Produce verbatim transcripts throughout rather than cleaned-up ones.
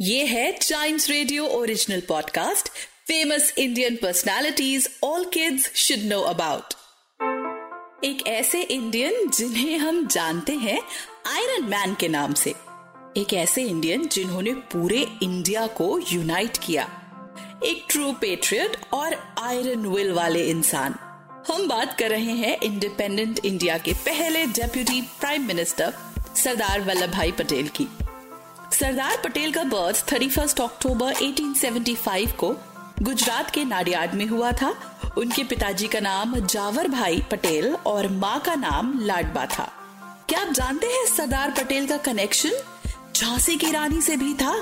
ये है Chimes radio original podcast, famous Indian personalities all kids should know about. एक ऐसे इंडियन जिन्हें हम जानते हैं आयरन मैन के नाम से, एक ऐसे इंडियन जिन्होंने पूरे इंडिया को यूनाइट किया, एक ट्रू पेट्रियट और आयरन विल वाले इंसान। हम बात कर रहे हैं इंडिपेंडेंट इंडिया के पहले deputy prime minister Sardar Vallabh भाई पटेल की। सरदार पटेल का बर्थ इकतीस अक्टूबर अठारह सौ पचहत्तर को गुजरात के नाडियाड में हुआ था। उनके पिताजी का नाम जावर भाई पटेल और माँ का नाम लाडबा था। क्या आप जानते हैं सरदार पटेल का कनेक्शन झांसी की रानी से भी था?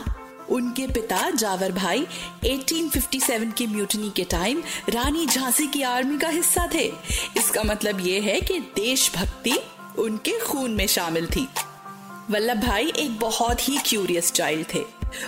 उनके पिता जावर भाई अठारह सौ सत्तावन की म्यूटनी के टाइम रानी झांसी की आर्मी का हिस्सा थे। इसका मतलब ये है कि देशभक्ति उनके खून में शामिल थी। वल्लभ भाई एक बहुत ही क्यूरियस चाइल्ड थे।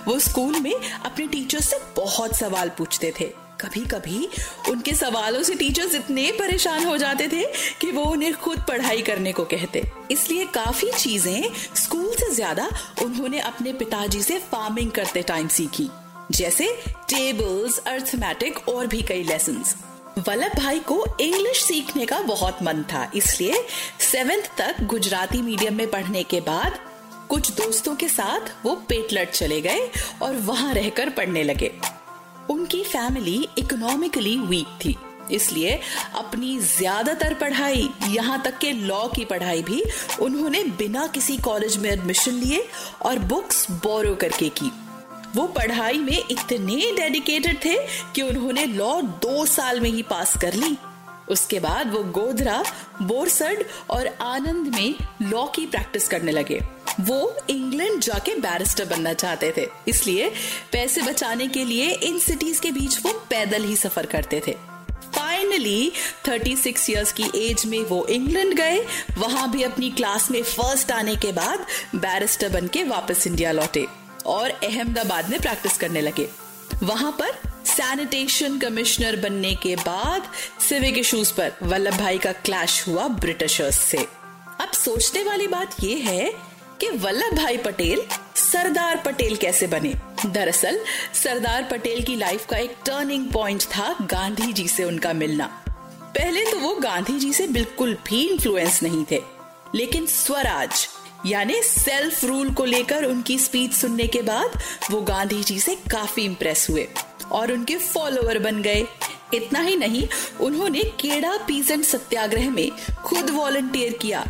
वो स्कूल में अपने टीचर से बहुत सवाल पूछते थे। कभी कभी उनके सवालों से टीचर्स इतने परेशान हो जाते थे कि वो उन्हें खुद पढ़ाई करने को कहते। इसलिए काफी चीजें स्कूल से ज्यादा उन्होंने अपने पिताजी से फार्मिंग करते टाइम सीखी, जैसे टेबल्स, अर्थमैटिक और भी कई लेसन्स। वल्लभ भाई को इंग्लिश सीखने का बहुत मन था, इसलिए सेवेंथ तक गुजराती मीडियम में पढ़ने के बाद कुछ दोस्तों के साथ वो पेटलाड चले गए और वहां रहकर पढ़ने लगे। उनकी फैमिली इकोनॉमिकली वीक थी, इसलिए अपनी ज्यादातर पढ़ाई, यहाँ तक के लॉ की पढ़ाई भी, उन्होंने बिना किसी कॉलेज में एडमिशन लिए और बुक्स बोरो करके की। वो पढ़ाई में इतने डेडिकेटेड थे कि उन्होंने लॉ दो साल में ही पास कर ली। उसके बाद वो गोधरा, बोरसड और आनंद में लॉ की प्रैक्टिस करने लगे। वो इंग्लैंड जाके बैरिस्टर बनना चाहते थे, इसलिए पैसे बचाने के लिए इन सिटीज के बीच वो पैदल ही सफर करते थे। फाइनली छत्तीस इयर्स की एज में वो इंग्लैंड गए। वहां भी अपनी क्लास में फर्स्ट आने के बाद बैरिस्टर बन के वापस इंडिया लौटे और अहमदाबाद में प्रैक्टिस करने लगे। वहां पर सैनिटेशन कमिश्नर बनने के बाद सिविक इश्यूज पर वल्लभ भाई का क्लैश हुआ ब्रिटिशर्स से। अब सोचने वाली बात यह है कि वल्लभ भाई पटेल सरदार पटेल कैसे बने? दरअसल सरदार पटेल की लाइफ का एक टर्निंग पॉइंट था गांधी जी से उनका मिलना। पहले तो वो गांधी जी से बिल्कुल भी इन्फ्लुएंस नहीं थे, लेकिन स्वराज यानी सेल्फ रूल को लेकर उनकी स्पीच सुनने के बाद वो गांधी जी से काफी इम्प्रेस हुए और उनके फॉलोअर बन गए। इतना ही नहीं, उन्होंने खेड़ा पीजेंट सत्याग्रह में खुद वॉलंटियर किया।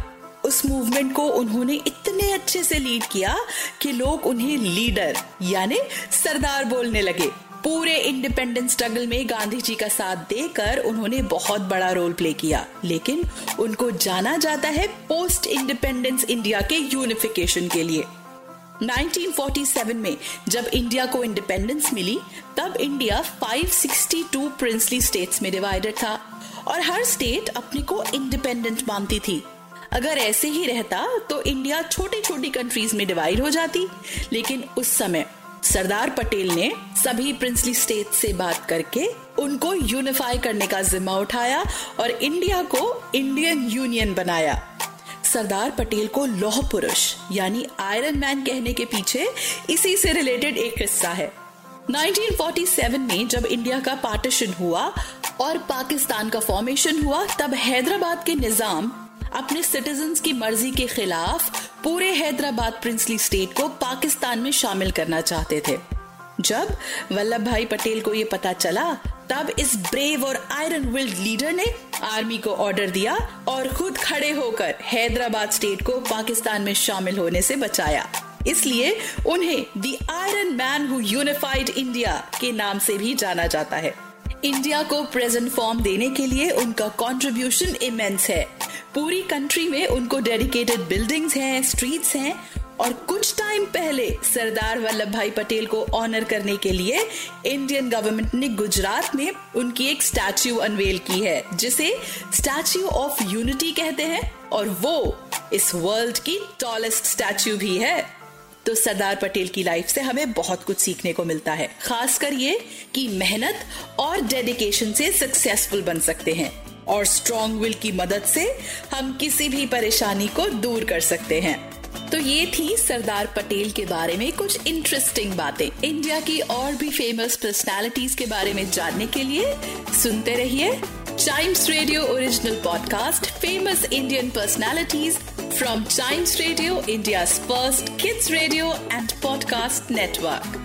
उस मूवमेंट को उन्होंने इतने अच्छे से लीड किया कि लोग उन्हें लीडर यानी सरदार बोलने लगे। पूरे इंडिपेंडेंस स्ट्रगल में गांधी जी का साथ देकर उन्होंने बहुत बड़ा रोल प्ले किया, लेकिन उनको जाना जाता है पोस्ट इंडिपेंडेंस इंडिया के यूनिफिकेशन के लिए। उन्नीस सौ सैंतालीस में जब इंडिया को इंडिपेंडेंस मिली, तब इंडिया पाँच सौ बासठ प्रिंसली स्टेट्स में डिवाइडेड था और हर स्टेट अपने को इंडिपेंडेंट मानती थी। अगर ऐसे ही रहता तो इंडिया छोटी छोटी कंट्रीज में डिवाइड हो जाती, लेकिन उस समय सरदार पटेल ने सभी प्रिंसली स्टेट से बात करके उनको यूनिफाई करने का जिम्मा उठाया और इंडिया को इंडियन यूनियन बनाया। सरदार पटेल को लौह पुरुष यानी आयरन मैन कहने के पीछे इसी से रिलेटेड एक हिस्सा है। उन्नीस सौ सैंतालीस में जब इंडिया का पार्टीशन हुआ और पाकिस्तान का फॉर्मेशन हुआ, तब हैदराबाद के निजाम अपने सिटीजन्स की मर्जी के खिलाफ पूरे हैदराबाद प्रिंसली स्टेट को पाकिस्तान में शामिल करना चाहते थे। जब वल्लभ भाई पटेल को ये पता चला, तब इस ब्रेव और आयरन विल्ड लीडर ने आर्मी को ऑर्डर दिया और खुद खड़े होकर हैदराबाद स्टेट को पाकिस्तान में शामिल होने से बचाया। इसलिए उन्हें the iron man who unified India के नाम से भी जाना जाता है। इंडिया को प्रेजेंट फॉर्म देने के लिए उनका कंट्रीब्यूशन इमेंस है। पूरी कंट्री में उनको डेडिकेटेड बिल्डिंग्स हैं, स्ट्रीट्स हैं और कुछ टाइम पहले सरदार वल्लभ भाई पटेल को ऑनर करने के लिए इंडियन गवर्नमेंट ने गुजरात में उनकी एक स्टैच्यू अनवेल की है, जिसे स्टैच्यू ऑफ यूनिटी कहते हैं, और वो इस वर्ल्ड की टॉलेस्ट स्टैच्यू भी है। तो सरदार पटेल की लाइफ से हमें बहुत कुछ सीखने को मिलता है, खासकर ये कि मेहनत और डेडिकेशन से सक्सेसफुल बन सकते हैं और स्ट्रॉन्ग विल की मदद से हम किसी भी परेशानी को दूर कर सकते हैं। तो ये थी सरदार पटेल के बारे में कुछ इंटरेस्टिंग बातें। इंडिया की और भी फेमस पर्सनालिटीज के बारे में जानने के लिए सुनते रहिए Chimes radio original podcast famous Indian personalities from Chimes radio, India's first kids radio and podcast network.